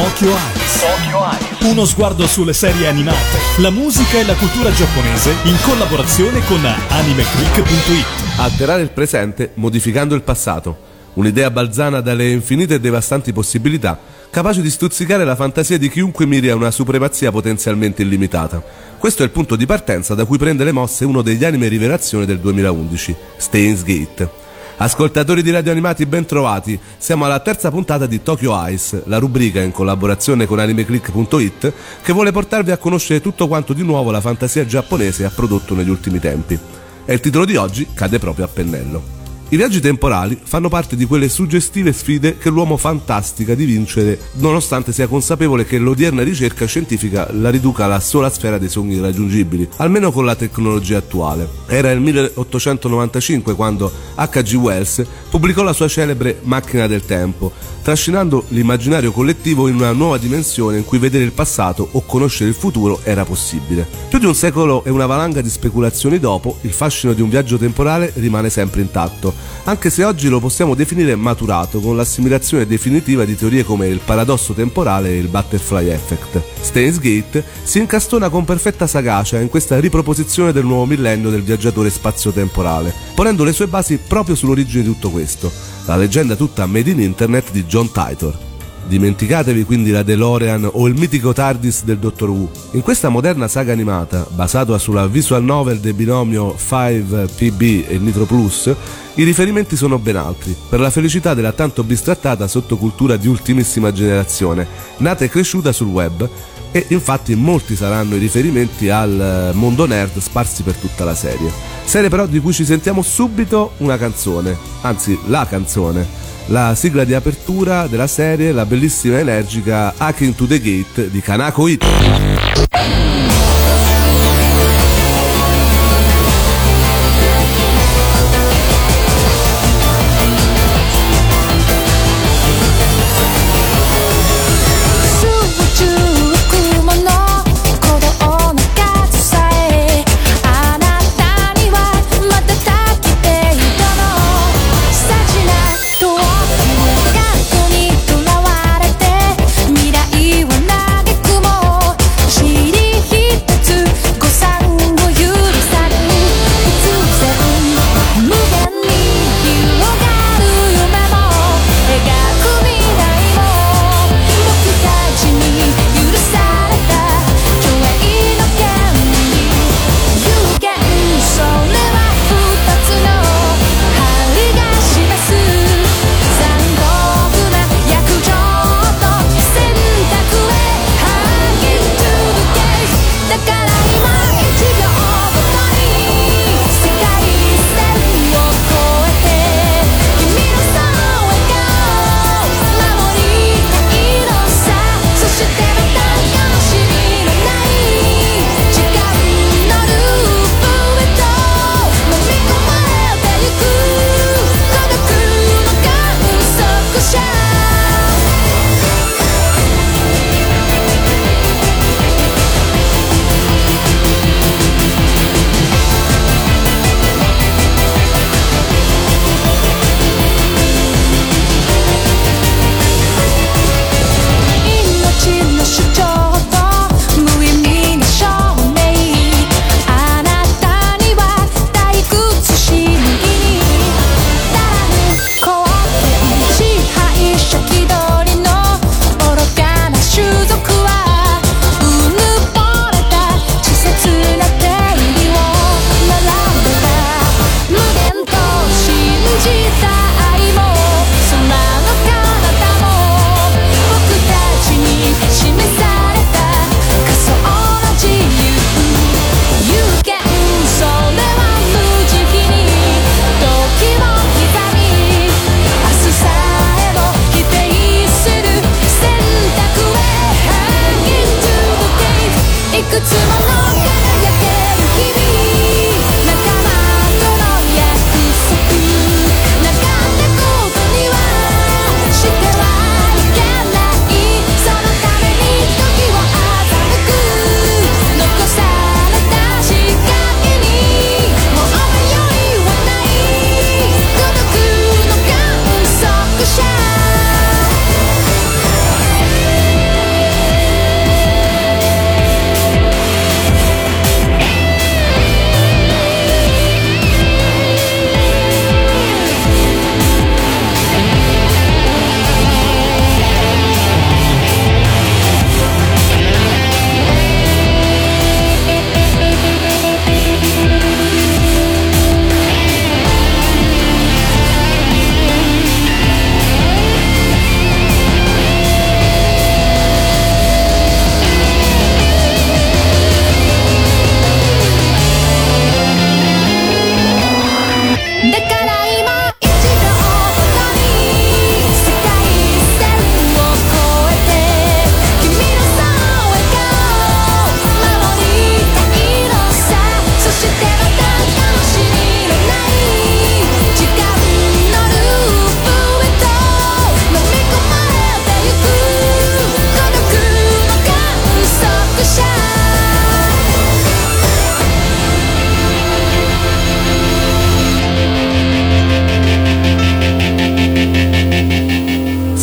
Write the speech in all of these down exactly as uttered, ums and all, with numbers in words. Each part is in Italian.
Tokyo Eyes. Tokyo Eyes. Uno sguardo sulle serie animate, la musica e la cultura giapponese in collaborazione con AnimeClick.it. Alterare il presente modificando il passato. Un'idea balzana dalle infinite e devastanti possibilità, capace di stuzzicare la fantasia di chiunque miri a una supremazia potenzialmente illimitata. Questo è il punto di partenza da cui prende le mosse uno degli anime rivelazione del duemilaundici, Steins;Gate. Ascoltatori di Radio Animati, ben trovati. Siamo alla terza puntata di Tokyo Eyes, la rubrica in collaborazione con AnimeClick.it che vuole portarvi a conoscere tutto quanto di nuovo la fantasia giapponese ha prodotto negli ultimi tempi. E il titolo di oggi cade proprio a pennello. I viaggi temporali fanno parte di quelle suggestive sfide che l'uomo fantastica di vincere, nonostante sia consapevole che l'odierna ricerca scientifica la riduca alla sola sfera dei sogni irraggiungibili, almeno con la tecnologia attuale. Era il milleottocentonovantacinque quando acca gi. Wells pubblicò la sua celebre Macchina del Tempo, trascinando l'immaginario collettivo in una nuova dimensione in cui vedere il passato o conoscere il futuro era possibile. Più di un secolo e una valanga di speculazioni dopo, il fascino di un viaggio temporale rimane sempre intatto, anche se oggi lo possiamo definire maturato con l'assimilazione definitiva di teorie come il paradosso temporale e il butterfly effect. Steins;Gate si incastona con perfetta sagacia in questa riproposizione del nuovo millennio del viaggiatore spazio-temporale, ponendo le sue basi proprio sull'origine di tutto questo, la leggenda tutta made in internet di John Titor. Dimenticatevi quindi la DeLorean o il mitico TARDIS del Dottor Who. In questa moderna saga animata, basata sulla visual novel del binomio cinque P B e Nitro Plus, i riferimenti sono ben altri, per la felicità della tanto bistrattata sottocultura di ultimissima generazione, nata e cresciuta sul web, e infatti molti saranno i riferimenti al mondo nerd sparsi per tutta la serie. Serie però di cui ci sentiamo subito una canzone, anzi la canzone. La sigla di apertura della serie, la bellissima e energica Hack into the Gate di Kanako Ito. He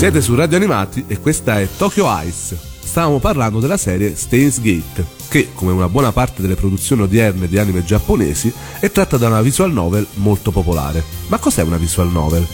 Siete su Radio Animati e questa è Tokyo Eyes. Stavamo parlando della serie Steins;Gate, che, come una buona parte delle produzioni odierne di anime giapponesi, è tratta da una visual novel molto popolare. Ma cos'è una visual novel?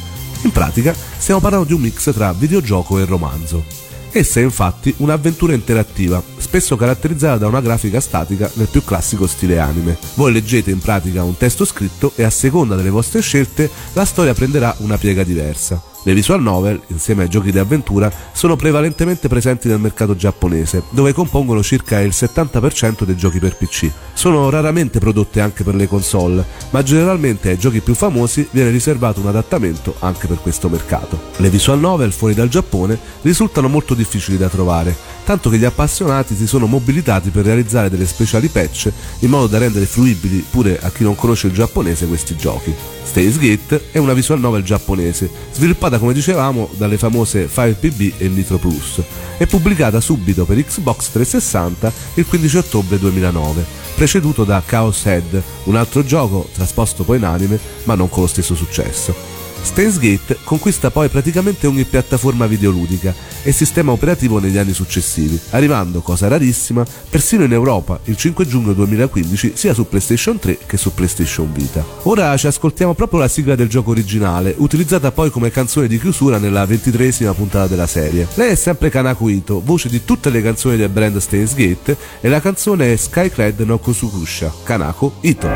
In pratica stiamo parlando di un mix tra videogioco e romanzo. Essa è infatti un'avventura interattiva, spesso caratterizzata da una grafica statica nel più classico stile anime. Voi leggete in pratica un testo scritto e a seconda delle vostre scelte la storia prenderà una piega diversa. Le visual novel, insieme ai giochi di avventura, sono prevalentemente presenti nel mercato giapponese, dove compongono circa il settanta per cento dei giochi per P C. Sono raramente prodotte anche per le console, ma generalmente ai giochi più famosi viene riservato un adattamento anche per questo mercato. Le visual novel fuori dal Giappone risultano molto difficili da trovare, tanto che gli appassionati si sono mobilitati per realizzare delle speciali patch in modo da rendere fruibili pure a chi non conosce il giapponese questi giochi. Steins;Gate è una visual novel giapponese, sviluppata come dicevamo dalle famose cinque P B e Nitro Plus, e pubblicata subito per Xbox trecentosessanta il quindici ottobre duemilanove, preceduto da Chaos Head, un altro gioco trasposto poi in anime ma non con lo stesso successo. Steins;Gate conquista poi praticamente ogni piattaforma videoludica e sistema operativo negli anni successivi, arrivando, cosa rarissima, persino in Europa il cinque giugno duemilaquindici sia su PlayStation tre che su PlayStation Vita. Ora ci ascoltiamo proprio la sigla del gioco originale, utilizzata poi come canzone di chiusura nella ventitreesima puntata della serie. Lei è sempre Kanako Ito, voce di tutte le canzoni del brand Steins;Gate, e la canzone è Skyclad no Kosukusha, Kanako Ito.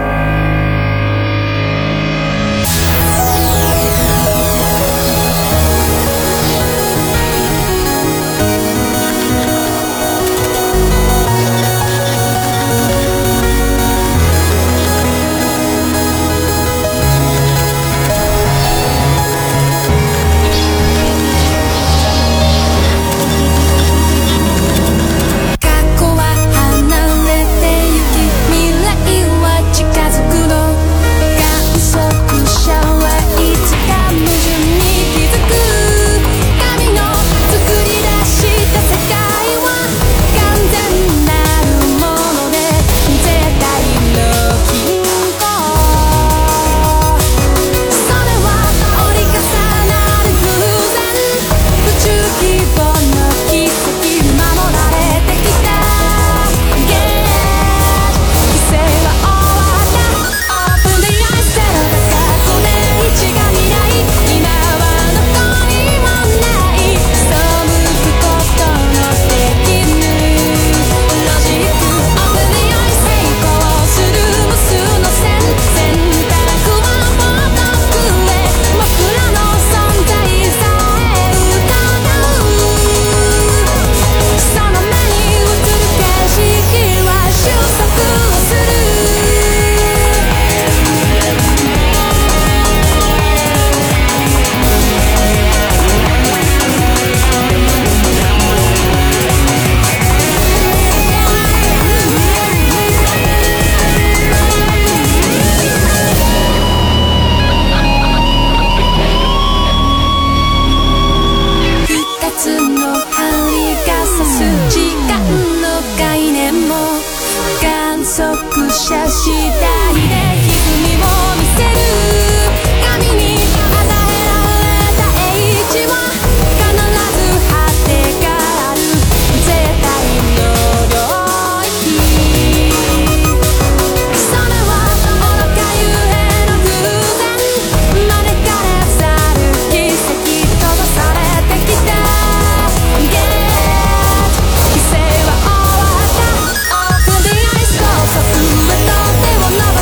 Love.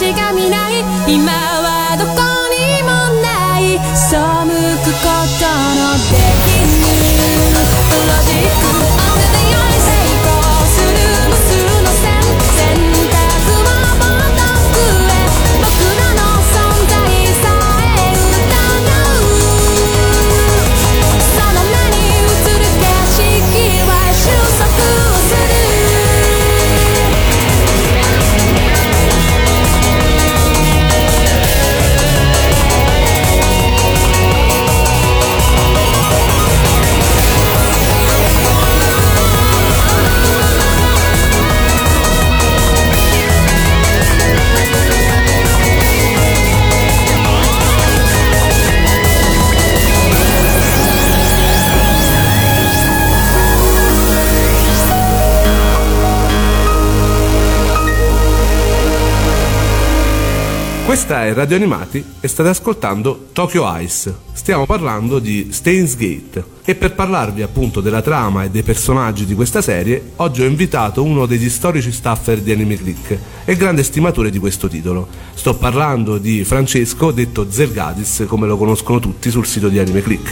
違が見ない今はどこにもない背くことのできぬロジック Under the eyes 成功する無数の線選択はもっと上僕らの存在さえ疑うその名に映る景色は収束をするQuesta è Radio Animati e state ascoltando Tokyo Eyes. Stiamo parlando di Steins;Gate e per parlarvi appunto della trama e dei personaggi di questa serie oggi ho invitato uno degli storici staffer di Anime Click e grande stimatore di questo titolo. Sto parlando di Francesco, detto Zergadis, come lo conoscono tutti sul sito di Anime Click.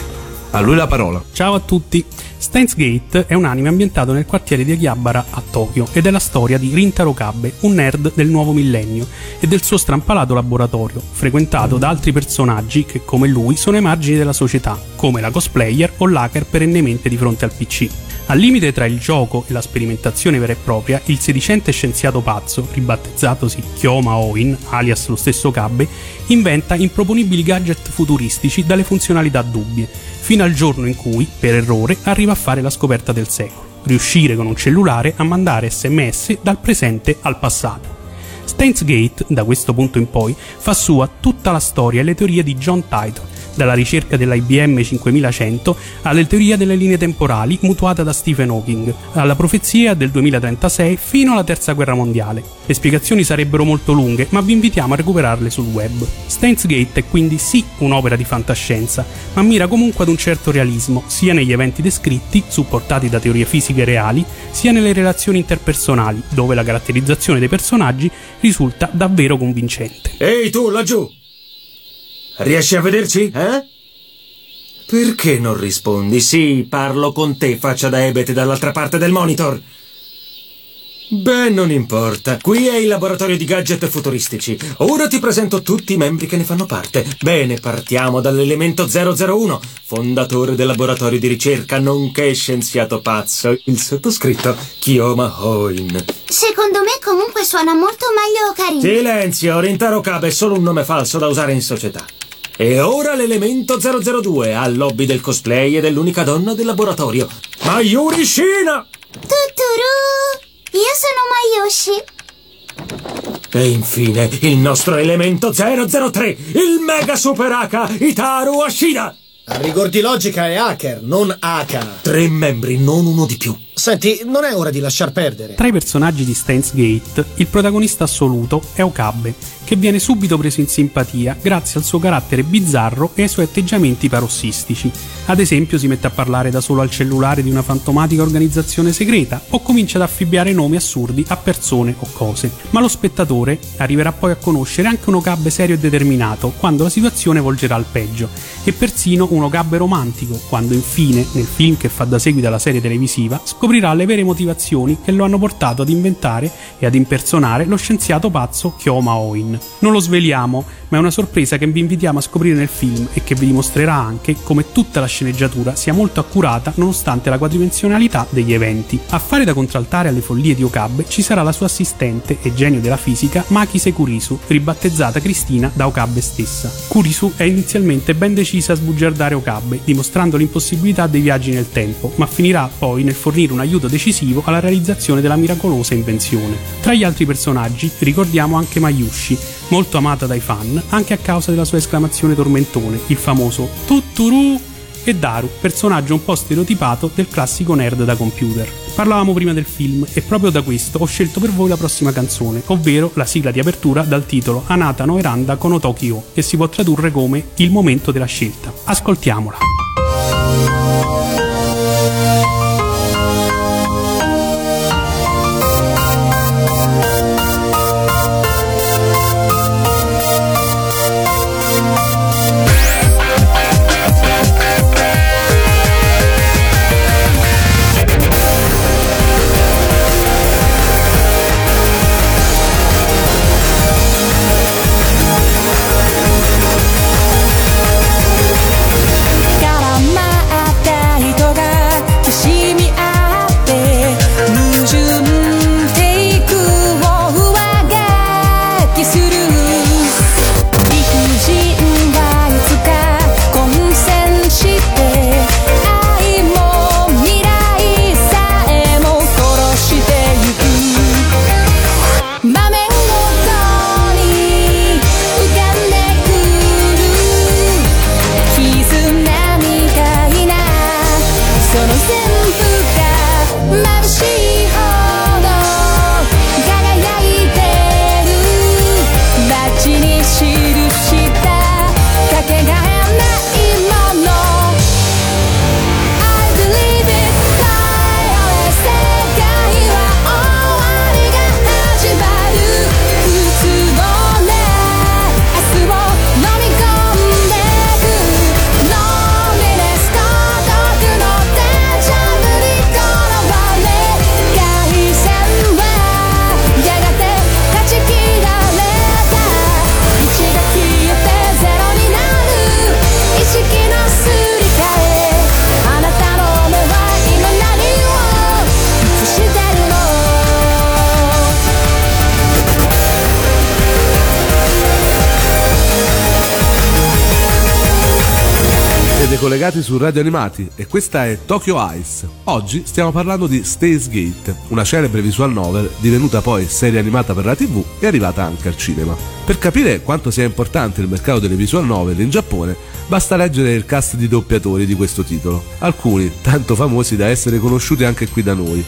A lui la parola. Ciao a tutti. Steins;Gate è un anime ambientato nel quartiere di Akihabara a Tokyo ed è la storia di Rintaro Okabe, un nerd del nuovo millennio, e del suo strampalato laboratorio, frequentato da altri personaggi che, come lui, sono ai margini della società, come la cosplayer o l'hacker perennemente di fronte al pi ci. Al limite tra il gioco e la sperimentazione vera e propria, il sedicente scienziato pazzo, ribattezzatosi Kyoma Hoin, alias lo stesso Okabe, inventa improponibili gadget futuristici dalle funzionalità dubbie, fino al giorno in cui, per errore, arriva a fare la scoperta del secolo: riuscire con un cellulare a mandare esse emme esse dal presente al passato. Steins;Gate, da questo punto in poi, fa sua tutta la storia e le teorie di John Titor, dalla ricerca dell'I B M cinquemilacento alla teoria delle linee temporali mutuata da Stephen Hawking, alla profezia del duemilatrentasei fino alla terza guerra mondiale. Le spiegazioni sarebbero molto lunghe, ma vi invitiamo a recuperarle sul web. Steins;Gate è quindi sì un'opera di fantascienza, ma mira comunque ad un certo realismo, sia negli eventi descritti, supportati da teorie fisiche reali, sia nelle relazioni interpersonali, dove la caratterizzazione dei personaggi risulta davvero convincente. Ehi tu, laggiù! Riesci a vederci, eh? Perché non rispondi? Sì, parlo con te, faccia da ebete dall'altra parte del monitor. Beh, non importa. Qui è il laboratorio di gadget futuristici. Ora ti presento tutti i membri che ne fanno parte. Bene, partiamo dall'elemento zero zero uno, fondatore del laboratorio di ricerca, nonché scienziato pazzo, il sottoscritto Kyoma Hoin. Secondo me comunque suona molto meglio carino. Silenzio, Rintaro Okabe è solo un nome falso da usare in società. E ora l'elemento zero zero due, al lobby del cosplay e dell'unica donna del laboratorio, Mayuri Shiina! Tutturù! Io sono Mayushi! E infine il nostro elemento zero zero tre, il mega super H, Itaru Ashina! A rigor di logica è hacker, non H. Tre membri, non uno di più. Senti, non è ora di lasciar perdere. Tra i personaggi di Steins;Gate, il protagonista assoluto è Okabe, che viene subito preso in simpatia grazie al suo carattere bizzarro e ai suoi atteggiamenti parossistici. Ad esempio, si mette a parlare da solo al cellulare di una fantomatica organizzazione segreta o comincia ad affibbiare nomi assurdi a persone o cose. Ma lo spettatore arriverà poi a conoscere anche un Okabe serio e determinato quando la situazione volgerà al peggio, e persino un Okabe romantico quando infine, nel film che fa da seguito alla serie televisiva, scoprirà le vere motivazioni che lo hanno portato ad inventare e ad impersonare lo scienziato pazzo Kyoma Hoin. Non lo sveliamo, ma è una sorpresa che vi invitiamo a scoprire nel film e che vi dimostrerà anche come tutta la sceneggiatura sia molto accurata nonostante la quadridimensionalità degli eventi. A fare da contraltare alle follie di Okabe ci sarà la sua assistente e genio della fisica Makise Kurisu, ribattezzata Cristina da Okabe stessa. Kurisu è inizialmente ben decisa a sbugiardare Okabe, dimostrando l'impossibilità dei viaggi nel tempo, ma finirà poi nel fornire un aiuto decisivo alla realizzazione della miracolosa invenzione. Tra gli altri personaggi ricordiamo anche Mayushi, molto amata dai fan anche a causa della sua esclamazione tormentone, il famoso tutturù, e Daru, personaggio un po' stereotipato del classico nerd da computer. Parlavamo prima del film e proprio da questo ho scelto per voi la prossima canzone, ovvero la sigla di apertura dal titolo Anata no Eranda kono toki o, che si può tradurre come Il momento della scelta. Ascoltiamola. collegati su Radio Animati e questa è Tokyo Eyes. Oggi stiamo parlando di Steins;Gate, una celebre visual novel divenuta poi serie animata per la tivù e arrivata anche al cinema. Per capire quanto sia importante il mercato delle visual novel in Giappone, basta leggere il cast di doppiatori di questo titolo, alcuni tanto famosi da essere conosciuti anche qui da noi.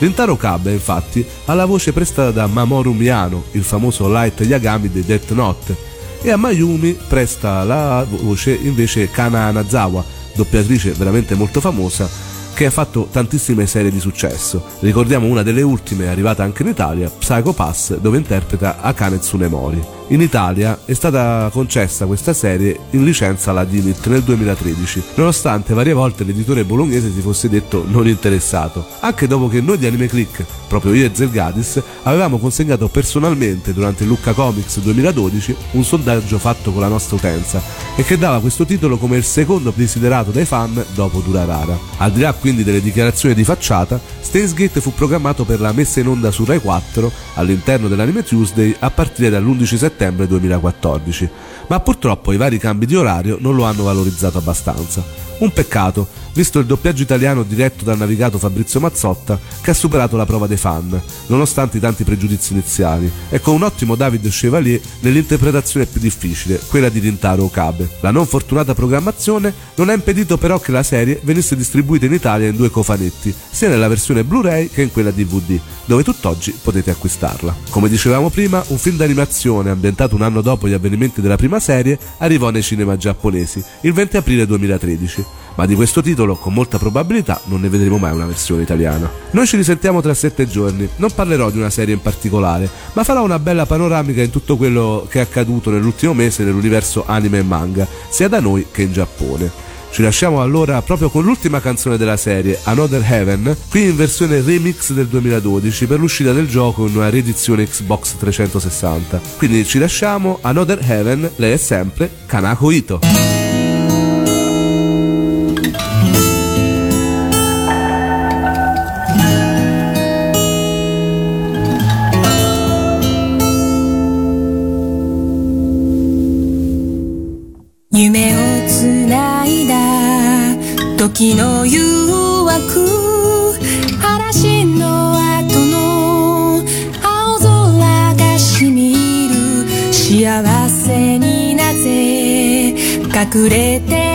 Rintaro Okabe, infatti, ha la voce prestata da Mamoru Miyano, il famoso Light Yagami di Death Note, e a Mayumi presta la voce invece Kana Nazawa, doppiatrice veramente molto famosa, che ha fatto tantissime serie di successo. Ricordiamo una delle ultime arrivata anche in Italia, Psycho Pass, dove interpreta Akane Tsunemori. In Italia è stata concessa questa serie in licenza alla Dynit nel duemilatredici, nonostante varie volte l'editore bolognese si fosse detto non interessato, anche dopo che noi di Anime Click, proprio io e Zergadis, avevamo consegnato personalmente durante il Lucca Comics duemiladodici un sondaggio fatto con la nostra utenza e che dava questo titolo come il secondo desiderato dai fan dopo Durarara. Al di là quindi delle dichiarazioni di facciata, Steins;Gate fu programmato per la messa in onda su Rai quattro all'interno dell'Anime Tuesday a partire dall'undici settembre duemilaquattordici, ma purtroppo i vari cambi di orario non lo hanno valorizzato abbastanza. Un peccato, visto il doppiaggio italiano diretto dal navigato Fabrizio Mazzotta, che ha superato la prova dei fan, nonostante i tanti pregiudizi iniziali, e con un ottimo David Chevalier nell'interpretazione più difficile, quella di Rintaro Okabe. La non fortunata programmazione non ha impedito però che la serie venisse distribuita in Italia in due cofanetti, sia nella versione Blu-ray che in quella D V D, dove tutt'oggi potete acquistarla. Come dicevamo prima, un film d'animazione ambientato un anno dopo gli avvenimenti della prima serie arrivò nei cinema giapponesi il venti aprile duemilatredici, ma di questo titolo con molta probabilità non ne vedremo mai una versione italiana. Noi ci risentiamo tra sette giorni, non parlerò di una serie in particolare, ma farò una bella panoramica in tutto quello che è accaduto nell'ultimo mese nell'universo anime e manga, sia da noi che in Giappone. Ci lasciamo allora proprio con l'ultima canzone della serie, Another Heaven, qui in versione remix del duemiladodici per l'uscita del gioco in una riedizione Xbox trecentosessanta. Quindi ci lasciamo, Another Heaven, lei è sempre Kanako Ito. Good day.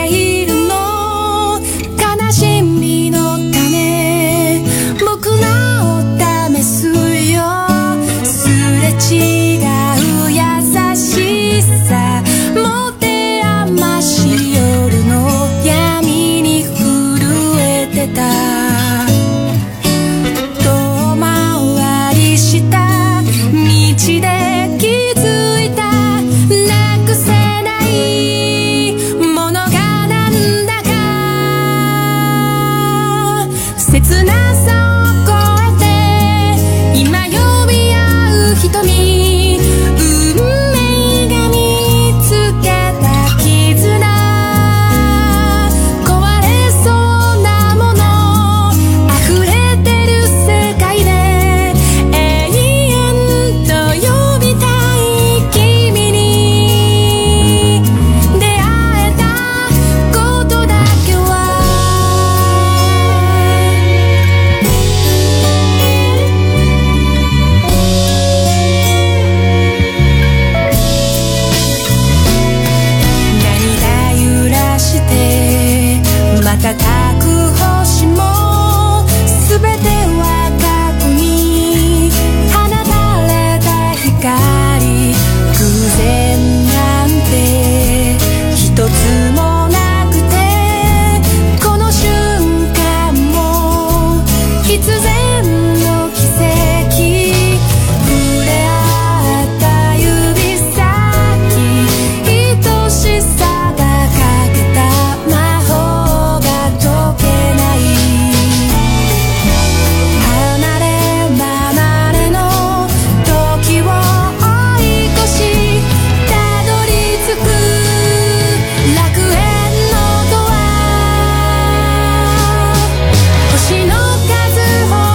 She knows that's